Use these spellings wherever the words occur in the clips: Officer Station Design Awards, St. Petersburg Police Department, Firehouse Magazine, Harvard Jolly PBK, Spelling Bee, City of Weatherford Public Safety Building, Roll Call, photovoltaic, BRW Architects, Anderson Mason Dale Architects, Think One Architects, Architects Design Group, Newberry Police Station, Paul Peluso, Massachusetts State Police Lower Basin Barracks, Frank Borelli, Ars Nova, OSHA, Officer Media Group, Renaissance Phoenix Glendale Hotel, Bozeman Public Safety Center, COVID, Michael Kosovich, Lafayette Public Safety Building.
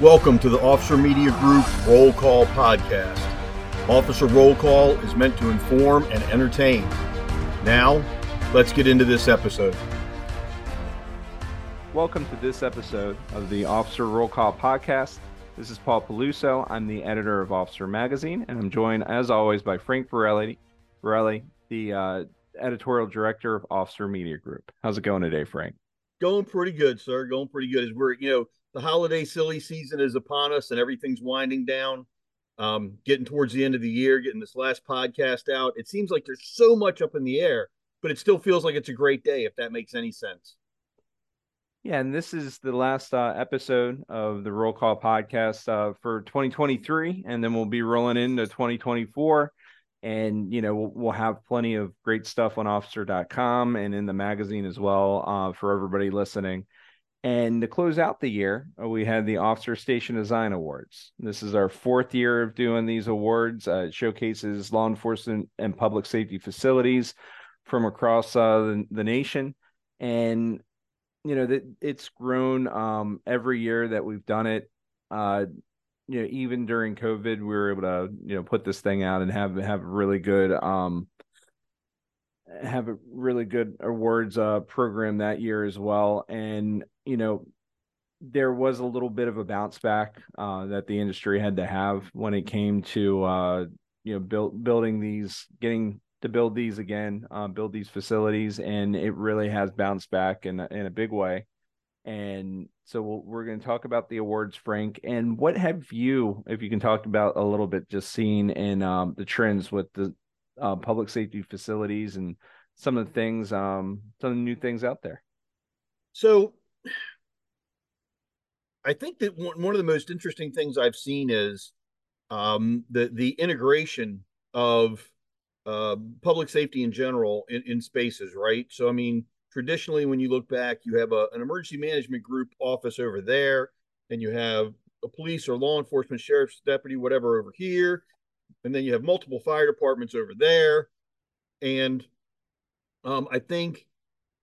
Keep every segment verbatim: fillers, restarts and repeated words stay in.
Welcome to the Officer Media Group Roll Call podcast. Officer Roll Call is meant to inform and entertain. Now, let's get into this episode. Welcome to this episode of the Officer Roll Call podcast. This is Paul Peluso. I'm the editor of Officer Magazine, and I'm joined, as always, by Frank Borelli, Borelli the uh, editorial director of Officer Media Group. How's it going today, Frank? Going pretty good, sir. Going pretty good. As we're, you know, the holiday silly season is upon us, and everything's winding down. Um, getting towards the end of the year, getting this last podcast out. It seems like there's so much up in the air, but it still feels like it's a great day, if that makes any sense. Yeah, and this is the last uh, episode of the Roll Call podcast uh, for twenty twenty-three, and then we'll be rolling into twenty twenty-four, and you know we'll, we'll have plenty of great stuff on officer dot com and in the magazine as well uh, for everybody listening. And to close out the year, we had the Officer Station Design Awards. This is our fourth year of doing these awards. Uh, it showcases law enforcement and public safety facilities from across uh, the, the nation, and you know, that it's grown um, every year that we've done it. Uh, you know, even during COVID, we were able to, you know, put this thing out and have have really good um, have a really good awards uh, program that year as well. And you know, there was a little bit of a bounce back uh, that the industry had to have when it came to uh, you know build, building these, getting. to build these again, uh, build these facilities, and it really has bounced back in, in a big way. And so we'll, we're going to talk about the awards, Frank, and what have you, if you can talk about a little bit, just seen in um, the trends with the uh, public safety facilities and some of the things, um, some of the new things out there. So I think that one of the most interesting things I've seen is um, the the integration of Uh, public safety in general in, in spaces, right? So, I mean, traditionally, when you look back, you have a, an emergency management group office over there, and you have a police or law enforcement, sheriff's deputy, whatever, over here. And then you have multiple fire departments over there. And um, I think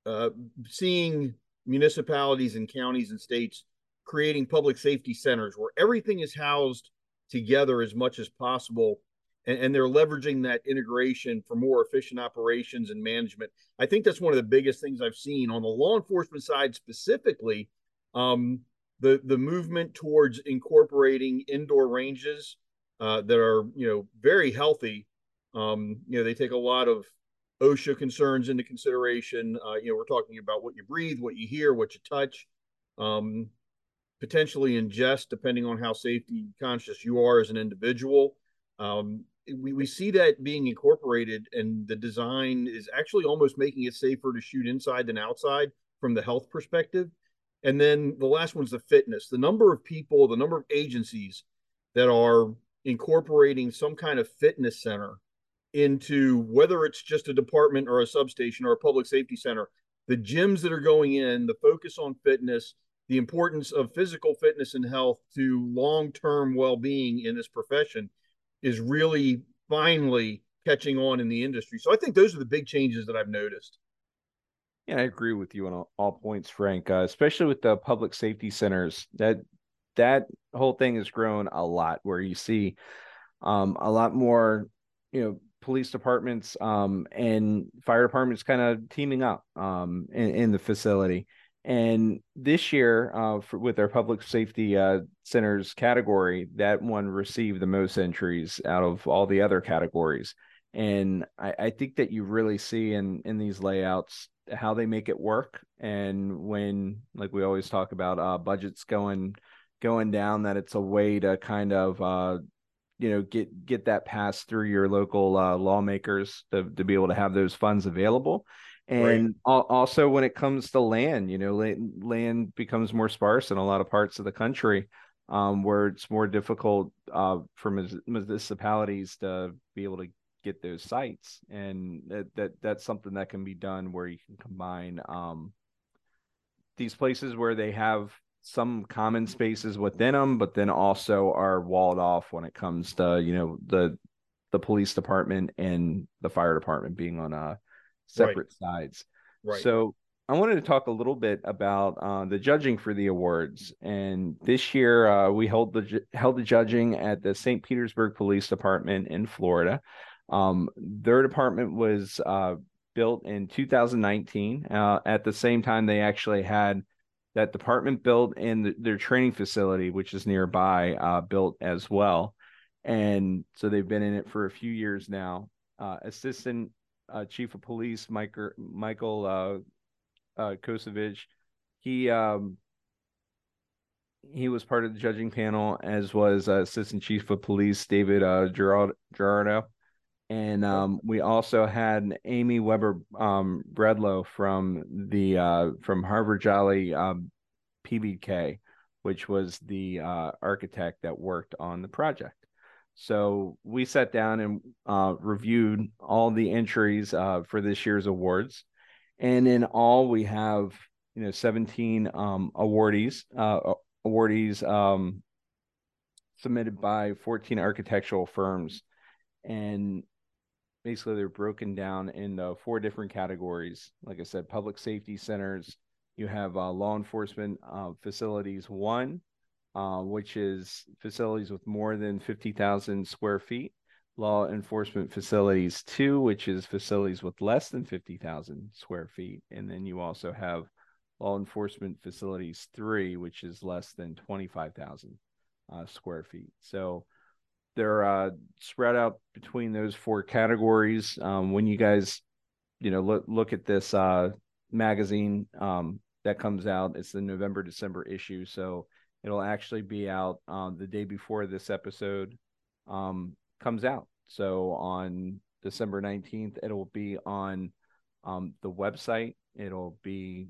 uh, seeing municipalities and counties and states creating public safety centers where everything is housed together as much as possible, and they're leveraging that integration for more efficient operations and management. I think that's one of the biggest things I've seen on the law enforcement side specifically, um, the, the movement towards incorporating indoor ranges uh, that are, you know, very healthy. Um, you know, they take a lot of OSHA concerns into consideration. Uh, you know, we're talking about what you breathe, what you hear, what you touch, um, potentially ingest, depending on how safety conscious you are as an individual. Um, We, we see that being incorporated, and the design is actually almost making it safer to shoot inside than outside from the health perspective. And then the last one's the fitness, the number of people, the number of agencies that are incorporating some kind of fitness center into, whether it's just a department or a substation or a public safety center, the gyms that are going in, the focus on fitness, the importance of physical fitness and health to long-term well-being in this profession is really finally catching on in the industry. So I think those are the big changes that I've noticed. Yeah, I agree with you on all, all points, Frank, uh, especially with the public safety centers. That that whole thing has grown a lot, where you see um, a lot more, you know, police departments um, and fire departments kind of teaming up um, in, in the facility. And this year, uh, for, with our public safety uh, centers category, that one received the most entries out of all the other categories. And I, I think that you really see in, in these layouts how they make it work. And when, like we always talk about, uh, budgets going going down, that it's a way to kind of uh, you know get get that passed through your local uh, lawmakers to to be able to have those funds available. And right. Also when it comes to land, you know, land, land becomes more sparse in a lot of parts of the country um, where it's more difficult uh, for municipalities to be able to get those sites. And that, that that's something that can be done, where you can combine um, these places where they have some common spaces within them, but then also are walled off when it comes to, you know, the, the police department and the fire department being on a separate right. sides. Right. So I wanted to talk a little bit about uh, the judging for the awards. And this year, uh, we held the held the judging at the Saint Petersburg Police Department in Florida. Um, their department was uh, built in two thousand nineteen. Uh, at the same time, they actually had that department built in the, their training facility, which is nearby, uh, built as well. And so they've been in it for a few years now. Uh, Assistant uh, Chief of Police Michael, Michael uh, Uh, Kosovich, he um, he was part of the judging panel, as was uh, Assistant Chief of Police David uh, Gerard, Gerardo, and um, we also had Amy Weber-Bradlow um, from the uh, from Harvard Jolly um, P B K, which was the uh, architect that worked on the project. So we sat down and uh, reviewed all the entries uh, for this year's awards. And in all, we have, you know, seventeen um, awardees, uh, awardees um, submitted by fourteen architectural firms. And basically, they're broken down into four different categories. Like I said, public safety centers. You have uh, law enforcement uh, facilities one, uh, which is facilities with more than fifty thousand square feet. Law enforcement facilities two, which is facilities with less than fifty thousand square feet. And then you also have law enforcement facilities three, which is less than twenty-five thousand uh, square feet. So they're uh, spread out between those four categories. Um, when you guys, you know, look, look at this uh, magazine um, that comes out, it's the November, December issue. So it'll actually be out uh, the day before this episode um, comes out. So on December nineteenth, it will be on um, the website. It'll be,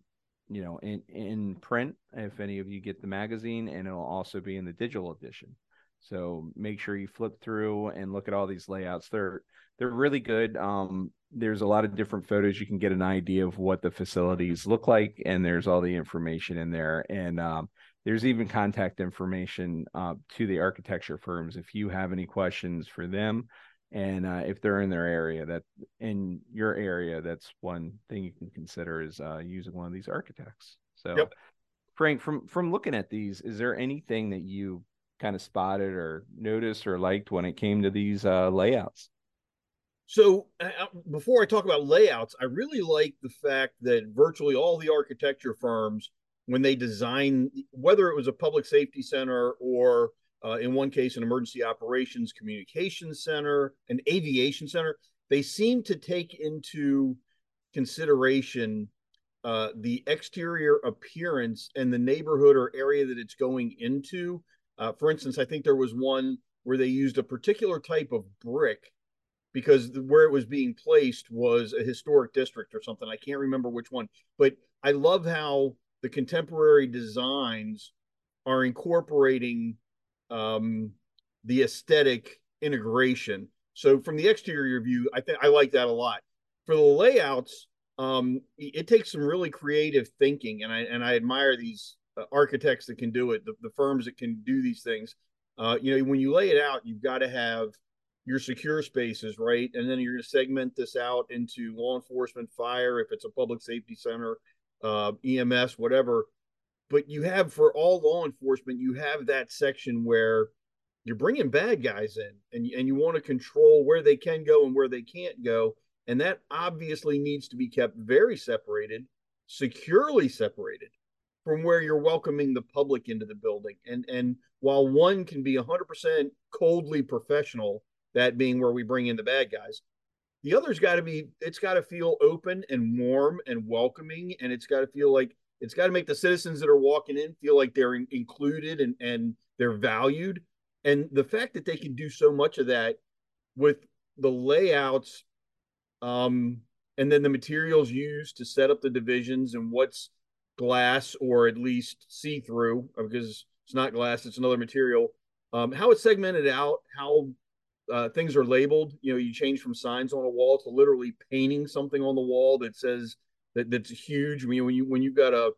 you know, in, in print if any of you get the magazine, and it'll also be in the digital edition. So make sure you flip through and look at all these layouts. They're they're really good. Um, there's a lot of different photos. You can get an idea of what the facilities look like, and there's all the information in there. And um, there's even contact information uh, to the architecture firms if you have any questions for them, and uh, if they're in their area, that in your area, that's one thing you can consider is uh, using one of these architects. So, yep. Frank, from from looking at these, is there anything that you kind of spotted or noticed or liked when it came to these uh, layouts? So uh, before I talk about layouts, I really like the fact that virtually all the architecture firms, when they design, whether it was a public safety center or uh, in one case, an emergency operations communication center, an aviation center, they seem to take into consideration uh, the exterior appearance and the neighborhood or area that it's going into. Uh, for instance, I think there was one where they used a particular type of brick because the, where it was being placed was a historic district or something. I can't remember which one, but I love how the contemporary designs are incorporating um, the aesthetic integration. So from the exterior view, I think I like that a lot. For the layouts, um, it takes some really creative thinking, and I and I admire these uh, architects that can do it, the, the firms that can do these things. Uh, you know, when you lay it out, you've got to have your secure spaces, right? And then you're going to segment this out into law enforcement, fire, if it's a public safety center, uh, E M S, whatever. But you have, for all law enforcement, you have that section where you're bringing bad guys in, and, and you want to control where they can go and where they can't go. And that obviously needs to be kept very separated, securely separated from where you're welcoming the public into the building. And, and while one can be one hundred percent coldly professional, that being where we bring in the bad guys, the other's got to be, it's got to feel open and warm and welcoming. And it's got to feel like, it's got to make the citizens that are walking in feel like they're in, included and, and they're valued. And the fact that they can do so much of that with the layouts um, and then the materials used to set up the divisions and what's glass or at least see-through, because it's not glass, it's another material, um, how it's segmented out, how Uh, things are labeled. You know, you change from signs on a wall to literally painting something on the wall that says that that's huge. I mean, when you when you've got a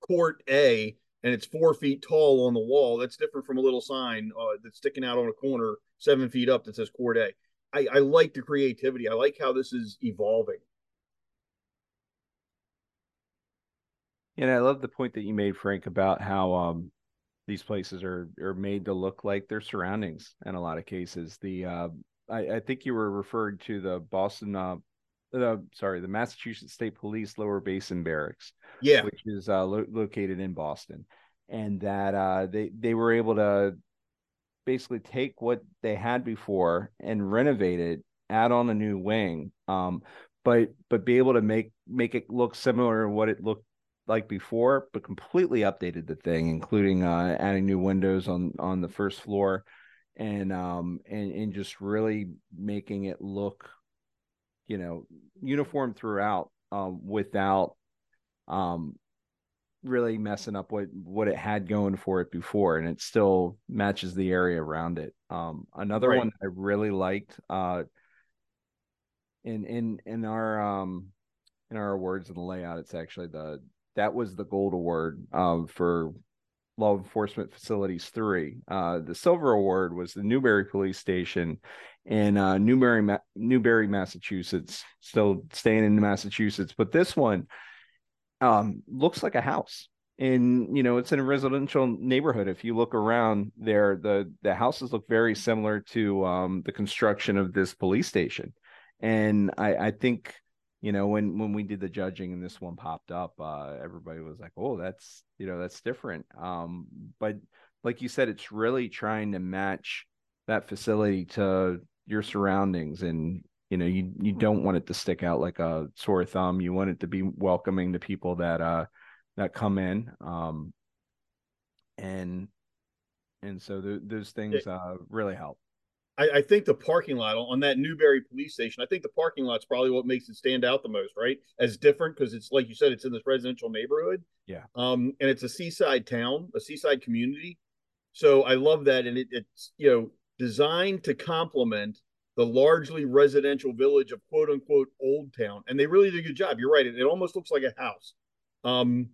court A and it's four feet tall on the wall, that's different from a little sign uh, that's sticking out on a corner seven feet up that says court A. I, I like the creativity. I like how this is evolving. And I love the point that you made, Frank, about how um, these places are are made to look like their surroundings in a lot of cases. The uh, I, I think you were referred to the Boston, uh, uh, sorry, the Massachusetts State Police Lower Basin Barracks, yeah, which is uh, lo- located in Boston, and that uh, they they were able to basically take what they had before and renovate it, add on a new wing, um, but but be able to make make it look similar to what it looked like before, but completely updated the thing, including uh, adding new windows on on the first floor, and um and, and just really making it look, you know, uniform throughout, um, without um really messing up what what it had going for it before, and it still matches the area around it. Um, another right. one that I really liked uh, in in in our um in our awards and the layout. It's actually the That was the gold award um, for Law Enforcement Facilities three. Uh, the silver award was the Newberry Police Station in uh, Newberry, Ma- Newberry, Massachusetts, still staying in Massachusetts. But this one um, looks like a house. And, you know, it's in a residential neighborhood. If you look around there, the, the houses look very similar to um, the construction of this police station. And I, I think... You know, when, when we did the judging and this one popped up, uh, everybody was like, oh, that's, you know, that's different. Um, but like you said, it's really trying to match that facility to your surroundings. And, you know, you, you don't want it to stick out like a sore thumb. You want it to be welcoming to people that, uh, that come in. Um, and, and so th- those things, uh, really help. I think the parking lot on that Newberry Police Station, I think the parking lot's probably what makes it stand out the most, right? As different, because it's like you said, it's in this residential neighborhood. Yeah. Um, and it's a seaside town, a seaside community. So I love that. And it, it's, you know, designed to complement the largely residential village of quote unquote Old Town. And they really did a good job. You're right. It, it almost looks like a house, um,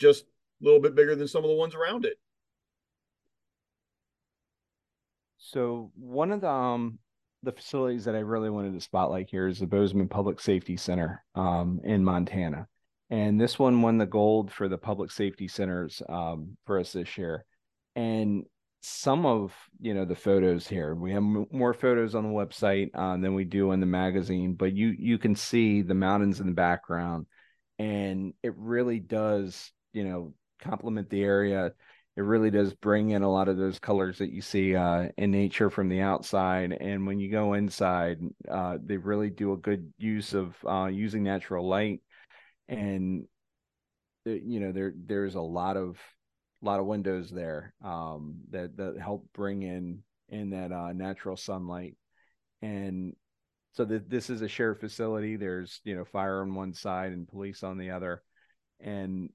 just a little bit bigger than some of the ones around it. So one of the um, the facilities that I really wanted to spotlight here is the Bozeman Public Safety Center um, in Montana. And this one won the gold for the public safety centers um, for us this year. And some of, you know, the photos here, we have m- more photos on the website uh, than we do in the magazine, but you you can see the mountains in the background, and it really does, you know, complement the area. It really does bring in a lot of those colors that you see uh, in nature from the outside. And when you go inside, uh, they really do a good use of uh, using natural light. And, you know, there there's a lot of lot of windows there um, that, that help bring in, in that uh, natural sunlight. And so th- this is a shared facility. There's, you know, fire on one side and police on the other. And,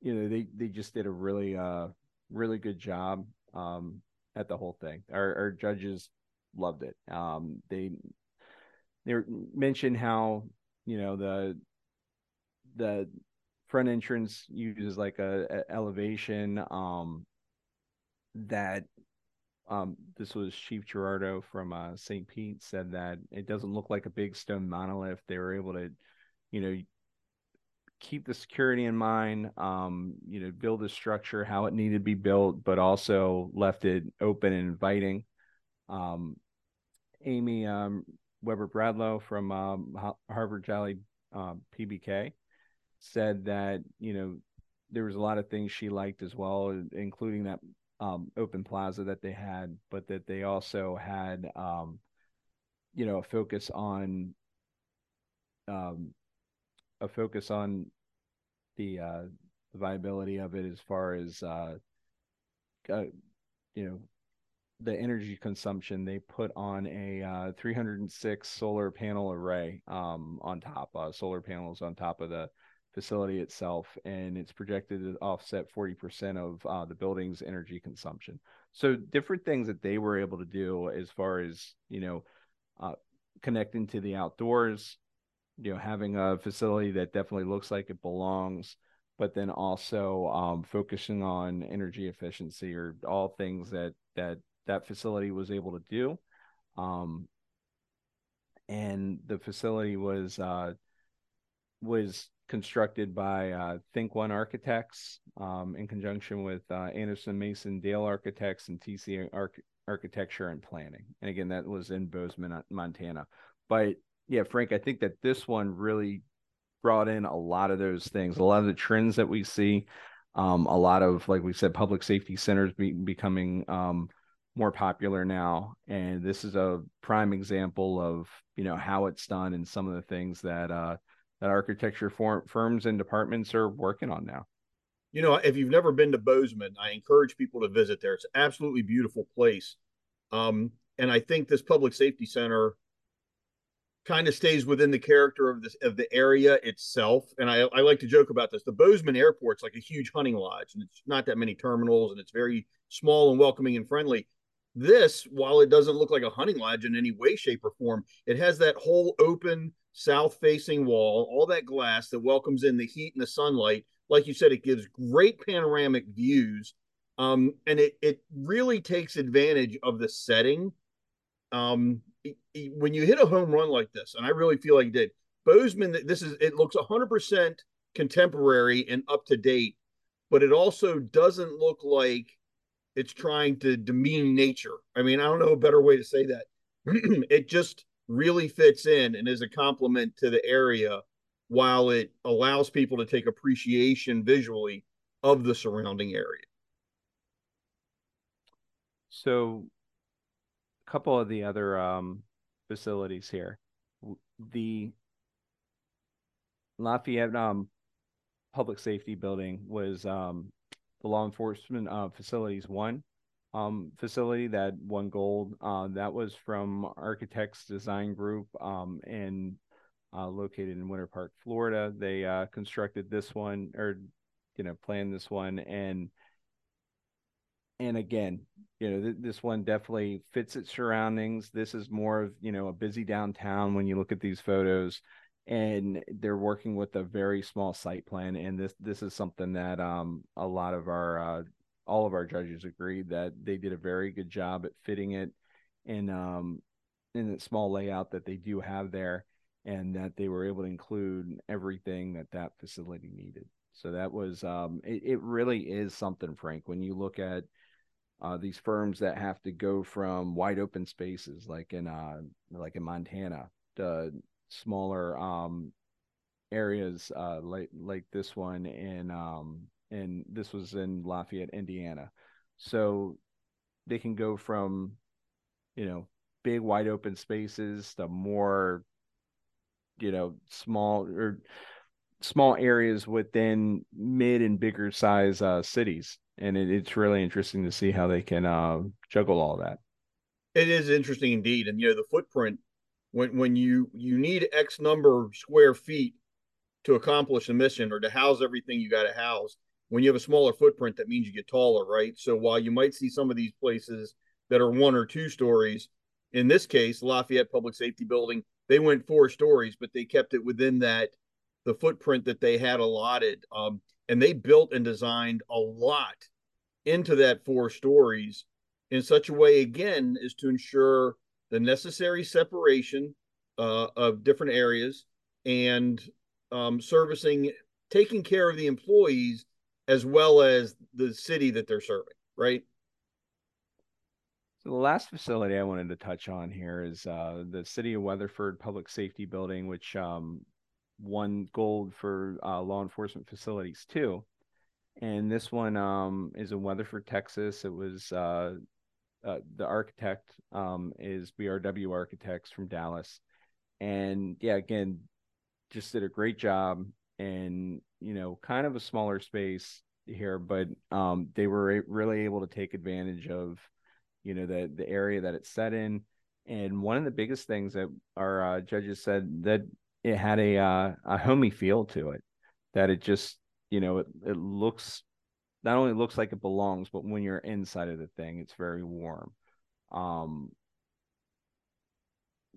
you know, they, they just did a really... Uh, really good job um at the whole thing. Our, our judges loved it. um they they mentioned how, you know, the the front entrance uses like a, a elevation um that um this was Chief Gerardo from uh Saint Pete said that it doesn't look like a big stone monolith. They were able to, you know, keep the security in mind, um, you know, build the structure how it needed to be built, but also left it open and inviting. Um, Amy um, Weber-Bradlow from um, Harvard Jolly uh, P B K said that, you know, there was a lot of things she liked as well, including that um, open plaza that they had, but that they also had, um, you know, a focus on um, a focus on the uh the viability of it as far as uh, uh you know, the energy consumption. They put on a uh three hundred six solar panel array um on top uh solar panels on top of the facility itself, and it's projected to offset forty percent of uh the building's energy consumption. So different things that they were able to do as far as, you know, uh connecting to the outdoors, you know, having a facility that definitely looks like it belongs, but then also um, focusing on energy efficiency or all things that that that facility was able to do. Um, and the facility was uh, was constructed by uh, Think One Architects um, in conjunction with uh, Anderson Mason Dale Architects and T C Arch Architecture and Planning. And again, that was in Bozeman, Montana. But yeah, Frank, I think that this one really brought in a lot of those things, a lot of the trends that we see, um, a lot of, like we said, public safety centers be becoming um, more popular now. And this is a prime example of, you know, how it's done and some of the things that uh, that architecture for firms and departments are working on now. You know, if you've never been to Bozeman, I encourage people to visit there. It's an absolutely beautiful place. Um, and I think this public safety center kind of stays within the character of this of the area itself. And I, I like to joke about this. The Bozeman Airport's like a huge hunting lodge, and it's not that many terminals, and it's very small and welcoming and friendly. This, while it doesn't look like a hunting lodge in any way, shape, or form, it has that whole open south-facing wall, all that glass that welcomes in the heat and the sunlight. Like you said, it gives great panoramic views, um, and it it really takes advantage of the setting. Um, when you hit a home run like this, and I really feel like it did, Bozeman, this is, it looks one hundred percent contemporary and up to date, but it also doesn't look like it's trying to demean nature. I mean, I don't know a better way to say that. It just really fits in and is a compliment to the area, while it allows people to take appreciation visually of the surrounding area. So, couple of the other um, facilities here. The Lafayette um, Public Safety Building was um, the law enforcement uh, facilities one um, facility that won gold. Uh, that was from Architects Design Group um, and uh, located in Winter Park, Florida. They uh, constructed this one, or you know, planned this one, and and again, you know, th this one definitely fits its surroundings. This is more of, you know, a busy downtown when you look at these photos, and they're working with a very small site plan. And this, this is something that um, a lot of our, uh, all of our judges agreed that they did a very good job at fitting it in, um, in that small layout that they do have there, and that they were able to include everything that that facility needed. So that was, um, it, it really is something, Frank, when you look at Uh, these firms that have to go from wide open spaces like in uh, like in Montana to smaller um, areas uh, like like this one in um, and this was in Lafayette, Indiana. So they can go from, you know, big wide open spaces to more, you know, small or small areas within mid and bigger size uh, cities. And it, it's really interesting to see how they can uh, juggle all that. It is interesting indeed. And, you know, the footprint, when, when you, you need X number of square feet to accomplish a mission or to house everything you got to house, when you have a smaller footprint, that means you get taller, right? So while you might see some of these places that are one or two stories, in this case, Lafayette Public Safety Building, they went four stories, but they kept it within that, the footprint that they had allotted. Um, And they built and designed a lot into that four stories in such a way, again, is to ensure the necessary separation uh, of different areas and um, servicing, taking care of the employees as well as the city that they're serving, right? So the last facility I wanted to touch on here is uh, the City of Weatherford Public Safety Building, which um, won gold for uh, law enforcement facilities too, and this one um, is in Weatherford, Texas. It was uh, uh, the architect um, is B R W Architects from Dallas, and yeah, again, just did a great job. And you know, kind of a smaller space here, but um, they were really able to take advantage of, you know, the the area that it's set in. And one of the biggest things that our uh, judges said that it had a uh, a homey feel to it, that it just, you know, it, it looks, not only looks like it belongs, but when you're inside of the thing, it's very warm. Um,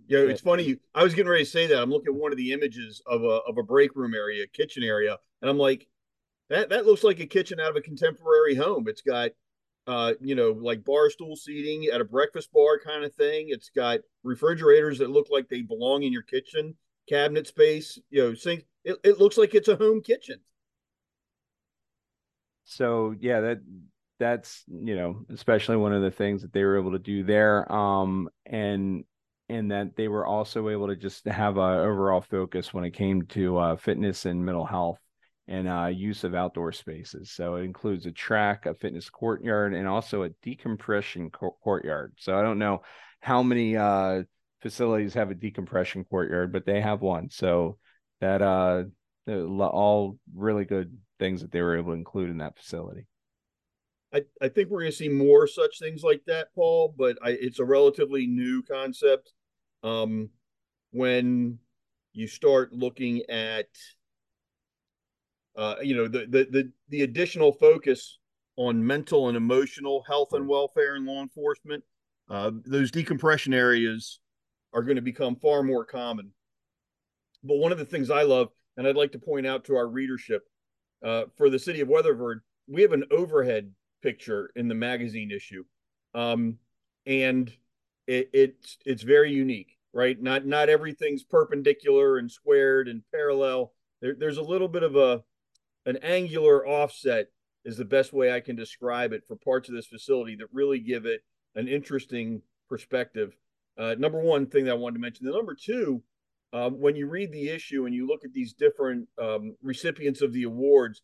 yeah, it's it, funny. You, I was getting ready to say that. I'm looking at one of the images of a of a break room area, kitchen area, and I'm like, that that looks like a kitchen out of a contemporary home. It's got, uh, you know, like bar stool seating at a breakfast bar kind of thing. It's got refrigerators that look like they belong in your kitchen. cabinet space, you know, sink. It, it looks like it's a home kitchen. So yeah, that that's, you know, especially one of the things that they were able to do there. Um, and, and that they were also able to just have a overall focus when it came to uh, fitness and mental health and uh, use of outdoor spaces. So it includes a track, a fitness courtyard, and also a decompression co courtyard. So I don't know how many uh, facilities have a decompression courtyard, but they have one. So that uh, all really good things that they were able to include in that facility. I, I think we're going to see more such things like that, Paul, but I, it's a relatively new concept. Um, when you start looking at, uh, you know, the, the, the, the additional focus on mental and emotional health and welfare in law enforcement, uh, those decompression areas are going to become far more common. But one of the things I love, and I'd like to point out to our readership, uh, for the city of Weatherford, we have an overhead picture in the magazine issue, um, and it, it's it's very unique, right? Not not everything's perpendicular and squared and parallel. There, there's a little bit of a an angular offset is the best way I can describe it for parts of this facility that really give it an interesting perspective. Uh, number one thing that I wanted to mention. The number two, um, when you read the issue and you look at these different um, recipients of the awards,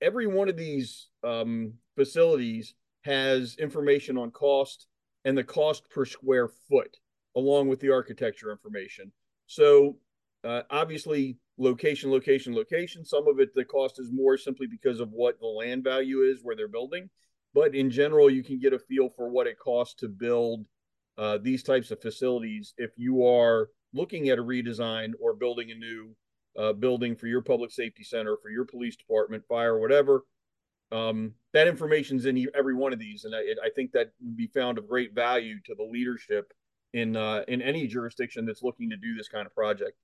every one of these um, facilities has information on cost and the cost per square foot, along with the architecture information. So uh, obviously location, location, location, some of it, the cost is more simply because of what the land value is where they're building. But in general, you can get a feel for what it costs to build uh, these types of facilities if you are looking at a redesign or building a new Uh, building for your public safety center, for your police department, fire, whatever. Um, that information's in every one of these, and I, it, I think that would be found of great value to the leadership in uh, in any jurisdiction that's looking to do this kind of project.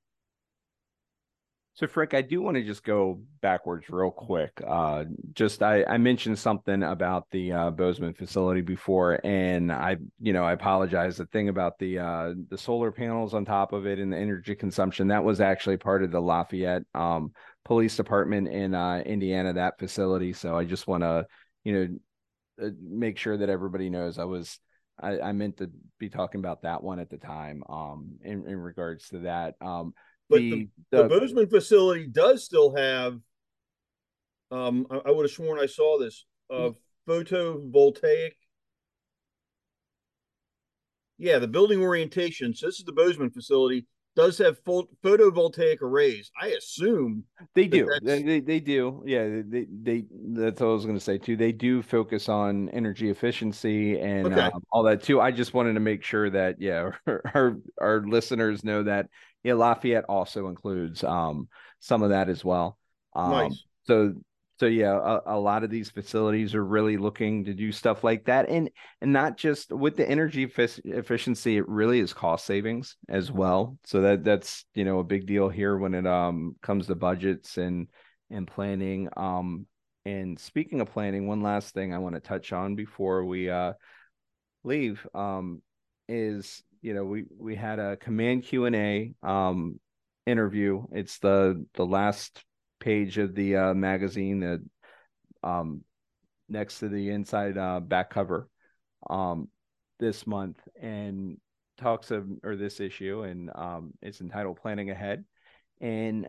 So, Frank, I do want to just go backwards real quick. Uh, just I, I mentioned something about the uh, Bozeman facility before, and I, you know, I apologize. The thing about the uh, the solar panels on top of it and the energy consumption, that was actually part of the Lafayette um, Police Department in uh, Indiana, that facility. So I just want to, you know, make sure that everybody knows I was. I, I meant to be talking about that one at the time um, in, in regards to that. Um, But the, the, the Bozeman facility does still have, um, I, I would have sworn I saw this, uh, photovoltaic. Yeah, the building orientation. So this is the Bozeman facility, does have full photovoltaic arrays. I assume they do. They, they, they do. Yeah, they, they, that's what I was going to say too. They do focus on energy efficiency and okay. um, all that too. I just wanted to make sure that, yeah, our, our listeners know that. Yeah, Lafayette also includes um, some of that as well. Um, nice. So, so yeah, a, a lot of these facilities are really looking to do stuff like that, and and not just with the energy efficiency. It really is cost savings as well. So that that's you know a big deal here when it um comes to budgets and and planning. Um, and speaking of planning, one last thing I want to touch on before we uh, leave um, is. You know, we, we had a command Q and A um, interview. It's the, the last page of the uh, magazine that um, next to the inside uh, back cover um, this month and talks of, or this issue, and um, it's entitled Planning Ahead. And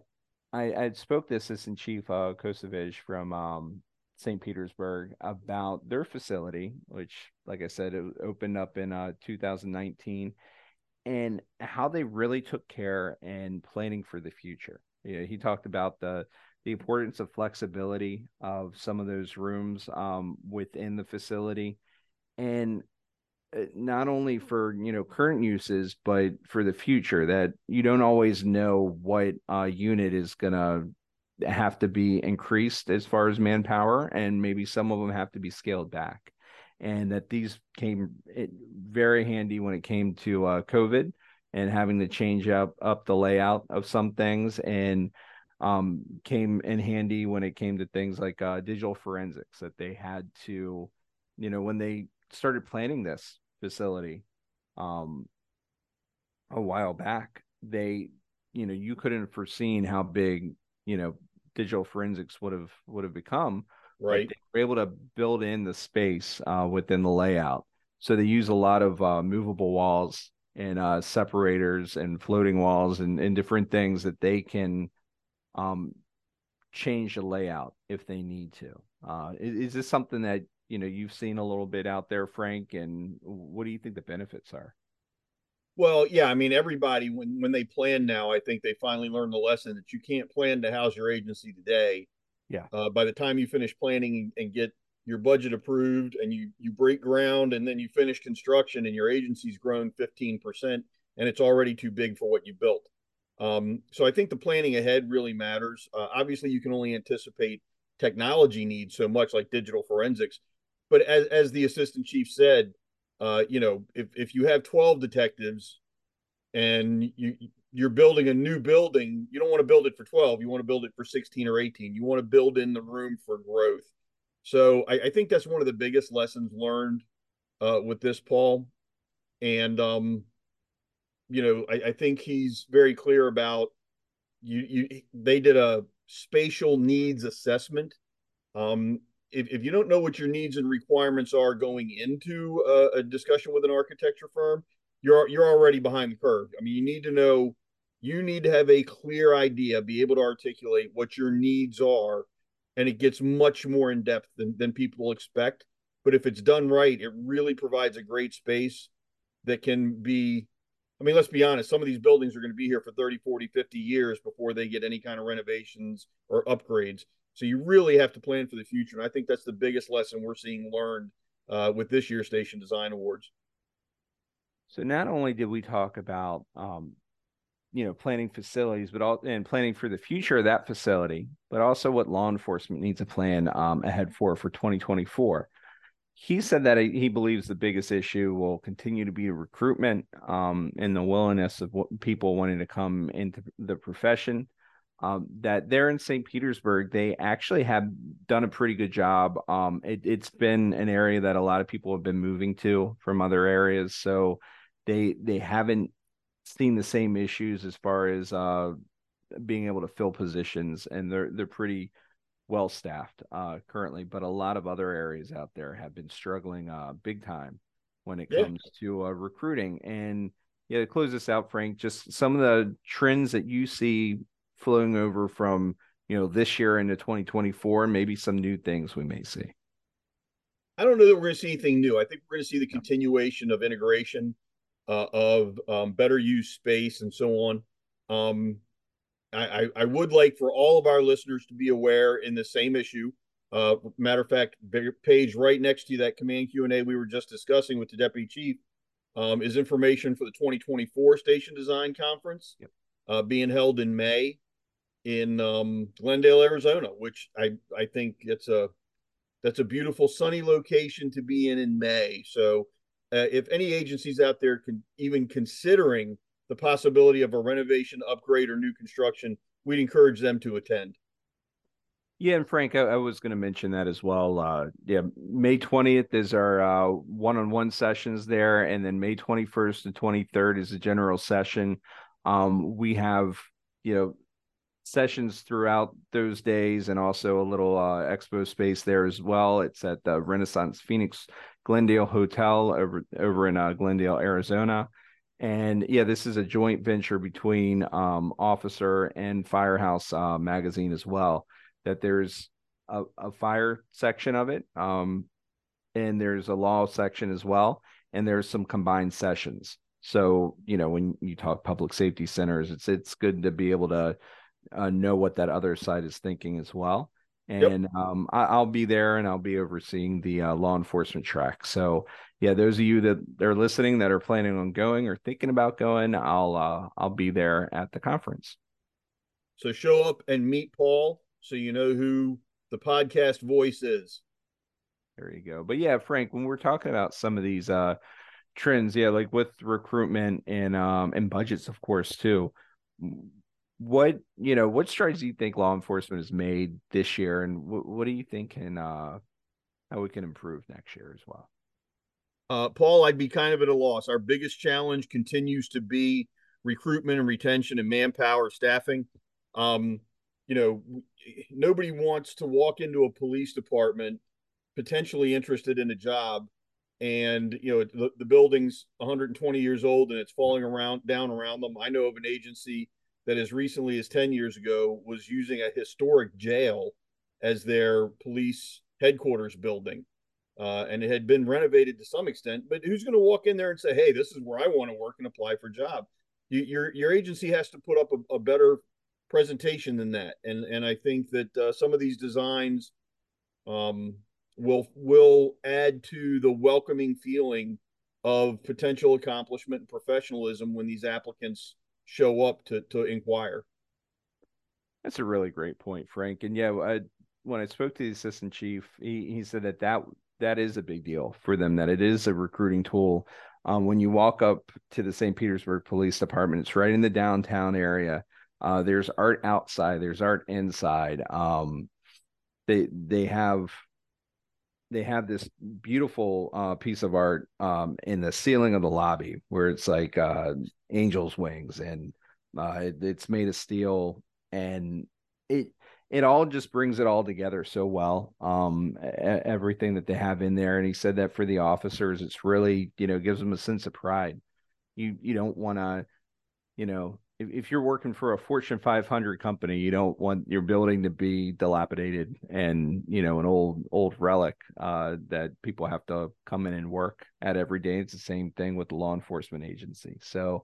I, I spoke to Assistant Chief uh, Kosovich from um, Saint Petersburg about their facility, which, like I said, it opened up in uh, two thousand nineteen, and how they really took care and planning for the future. You know, he talked about the the importance of flexibility of some of those rooms um, within the facility, and not only for you know current uses, but for the future. That you don't always know what uh, unit is gonna have to be increased as far as manpower, and maybe some of them have to be scaled back, and that these came very handy when it came to uh, COVID and having to change up, up the layout of some things, and um, came in handy when it came to things like uh, digital forensics that they had to, you know, when they started planning this facility um, a while back, they you know, you couldn't have foreseen how big, you know, digital forensics would have would have become. Right. They were able to build in the space uh, within the layout. So they use a lot of uh, movable walls and uh, separators and floating walls and, and different things that they can um, change the layout if they need to. Uh, is, is this something that, you know, you've seen a little bit out there, Frank, and what do you think the benefits are? Well, yeah, I mean, everybody, when, when they plan now, I think they finally learned the lesson that you can't plan to house your agency today. Yeah. Uh, by the time you finish planning and get your budget approved and you, you break ground and then you finish construction and your agency's grown fifteen percent and it's already too big for what you built. Um, so I think the planning ahead really matters. Uh, obviously, you can only anticipate technology needs so much, like digital forensics. But as, as the assistant chief said, Uh, you know, if, if you have twelve detectives and you, you're building a new building, you don't want to build it for twelve. You want to build it for sixteen or eighteen. You want to build in the room for growth. So I, I think that's one of the biggest lessons learned uh, with this, Paul. And, um, you know, I, I think he's very clear about you. you they did a spatial needs assessment. Um If, if you don't know what your needs and requirements are going into a, a discussion with an architecture firm, you're you're already behind the curve. I mean, you need to know, you need to have a clear idea, be able to articulate what your needs are, and it gets much more in depth than, than people expect. But if it's done right, it really provides a great space that can be, I mean, let's be honest, some of these buildings are going to be here for thirty, forty, fifty years before they get any kind of renovations or upgrades. So you really have to plan for the future. And I think that's the biggest lesson we're seeing learned uh, with this year's Station Design Awards. So not only did we talk about, um, you know, planning facilities, but all, and planning for the future of that facility, but also what law enforcement needs to plan um, ahead for, for twenty twenty-four. He said that he believes the biggest issue will continue to be recruitment um, and the willingness of what people wanting to come into the profession. Um, that there in Saint Petersburg, they actually have done a pretty good job. Um, it, it's been an area that a lot of people have been moving to from other areas, so they they haven't seen the same issues as far as uh, being able to fill positions, and they're they're pretty well staffed uh, currently. But a lot of other areas out there have been struggling uh, big time when it yeah. comes to uh, recruiting. And yeah, to close this out, Frank, just some of the trends that you see flowing over from, you know, this year into twenty twenty-four, maybe some new things we may see. I don't know that we're going to see anything new. I think we're going to see the continuation of integration, uh, of um, better use space and so on. Um, I, I, I would like for all of our listeners to be aware in the same issue. Uh, matter of fact, the page right next to that command Q and A we were just discussing with the deputy chief um, is information for the twenty twenty-four Station Design Conference yep. uh, being held in May. In um, Glendale, Arizona, which I, I think it's a that's a beautiful sunny location to be in in May. So uh, if any agencies out there can even considering the possibility of a renovation, upgrade, or new construction, we'd encourage them to attend. Yeah, and Frank, I, I was going to mention that as well. Uh, yeah, May twentieth is our uh, one-on-one sessions there, and then May twenty-first to twenty-third is the general session. Um, we have, you know, sessions throughout those days and also a little uh, expo space there as well. It's at the Renaissance Phoenix Glendale Hotel over, over in uh, Glendale, Arizona. And yeah, this is a joint venture between um, Officer and Firehouse uh, Magazine as well, that there's a, a fire section of it um, and there's a law section as well. And there's some combined sessions. So, you know, when you talk public safety centers, it's it's good to be able to Uh, know what that other side is thinking as well. And yep. um, I, I'll be there and I'll be overseeing the uh, law enforcement track. So yeah, those of you that are listening that are planning on going or thinking about going, I'll, uh, I'll be there at the conference. So show up and meet Paul so you know who the podcast voice is. There you go. But yeah, Frank, when we're talking about some of these uh, trends, yeah, like with recruitment and, um, and budgets, of course, too, What, you know, what strides do you think law enforcement has made this year? And wh- what do you think can, uh, how we can improve next year as well? Uh, Paul, I'd be kind of at a loss. Our biggest challenge continues to be recruitment and retention and manpower staffing. Um, you know, nobody wants to walk into a police department potentially interested in a job, and, you know, the, the building's one hundred twenty years old and it's falling around down around them. I know of an agency that as recently as ten years ago was using a historic jail as their police headquarters building. Uh, and it had been renovated to some extent, but who's going to walk in there and say, hey, this is where I want to work and apply for a job? You, your, your agency has to put up a, a better presentation than that. And, and I think that uh, some of these designs um, will, will add to the welcoming feeling of potential accomplishment and professionalism when these applicants show up to, to inquire. That's a really great point, Frank. And yeah, I, when I spoke to the assistant chief, he, he said that that that is a big deal for them, that it is a recruiting tool. Um, when you walk up to the Saint Petersburg Police Department, it's right in the downtown area. Uh, there's art outside, there's art inside. Um, they they have they have this beautiful uh, piece of art um, in the ceiling of the lobby where it's like uh, angel's wings, and uh, it, it's made of steel, and it it all just brings it all together so well, um, everything that they have in there. And he said that for the officers, it's really, you know, gives them a sense of pride. You, you don't want to, you know, if, if you're working for a Fortune five hundred company, you don't want your building to be dilapidated and, you know, an old, old relic uh, that people have to come in and work at every day. It's the same thing with the law enforcement agency. So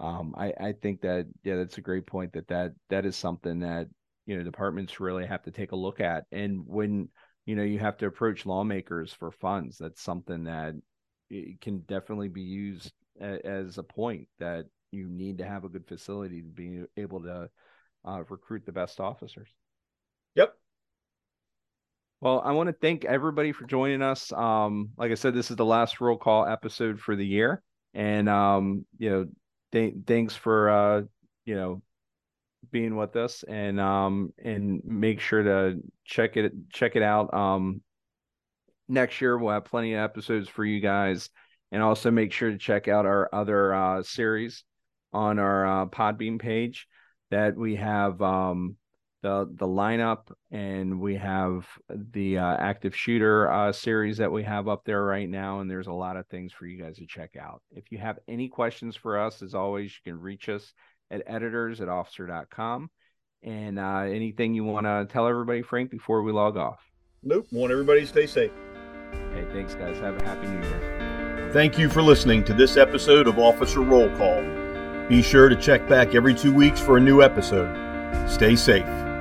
um, I, I think that, yeah, that's a great point that that, that is something that, you know, departments really have to take a look at. And when, you know, you have to approach lawmakers for funds, that's something that it can definitely be used a, as a point that you need to have a good facility to be able to uh, recruit the best officers. Yep. Well, I want to thank everybody for joining us. Um, like I said, this is the last Roll Call episode for the year. And, um, you know, th- thanks for, uh, you know, being with us, and um and make sure to check it check it out. Um next year we'll have plenty of episodes for you guys, and also make sure to check out our other uh series on our uh, Podbean page that we have um the the lineup, and we have the uh, active shooter uh series that we have up there right now, and there's a lot of things for you guys to check out. If you have any questions for us, as always, you can reach us at editors at officer dot com. And uh, anything you want to tell everybody, Frank, before we log off? Nope. Want everybody to stay safe. Hey, thanks, guys. Have a happy new year. Thank you for listening to this episode of Officer Roll Call. Be sure to check back every two weeks for a new episode. Stay safe.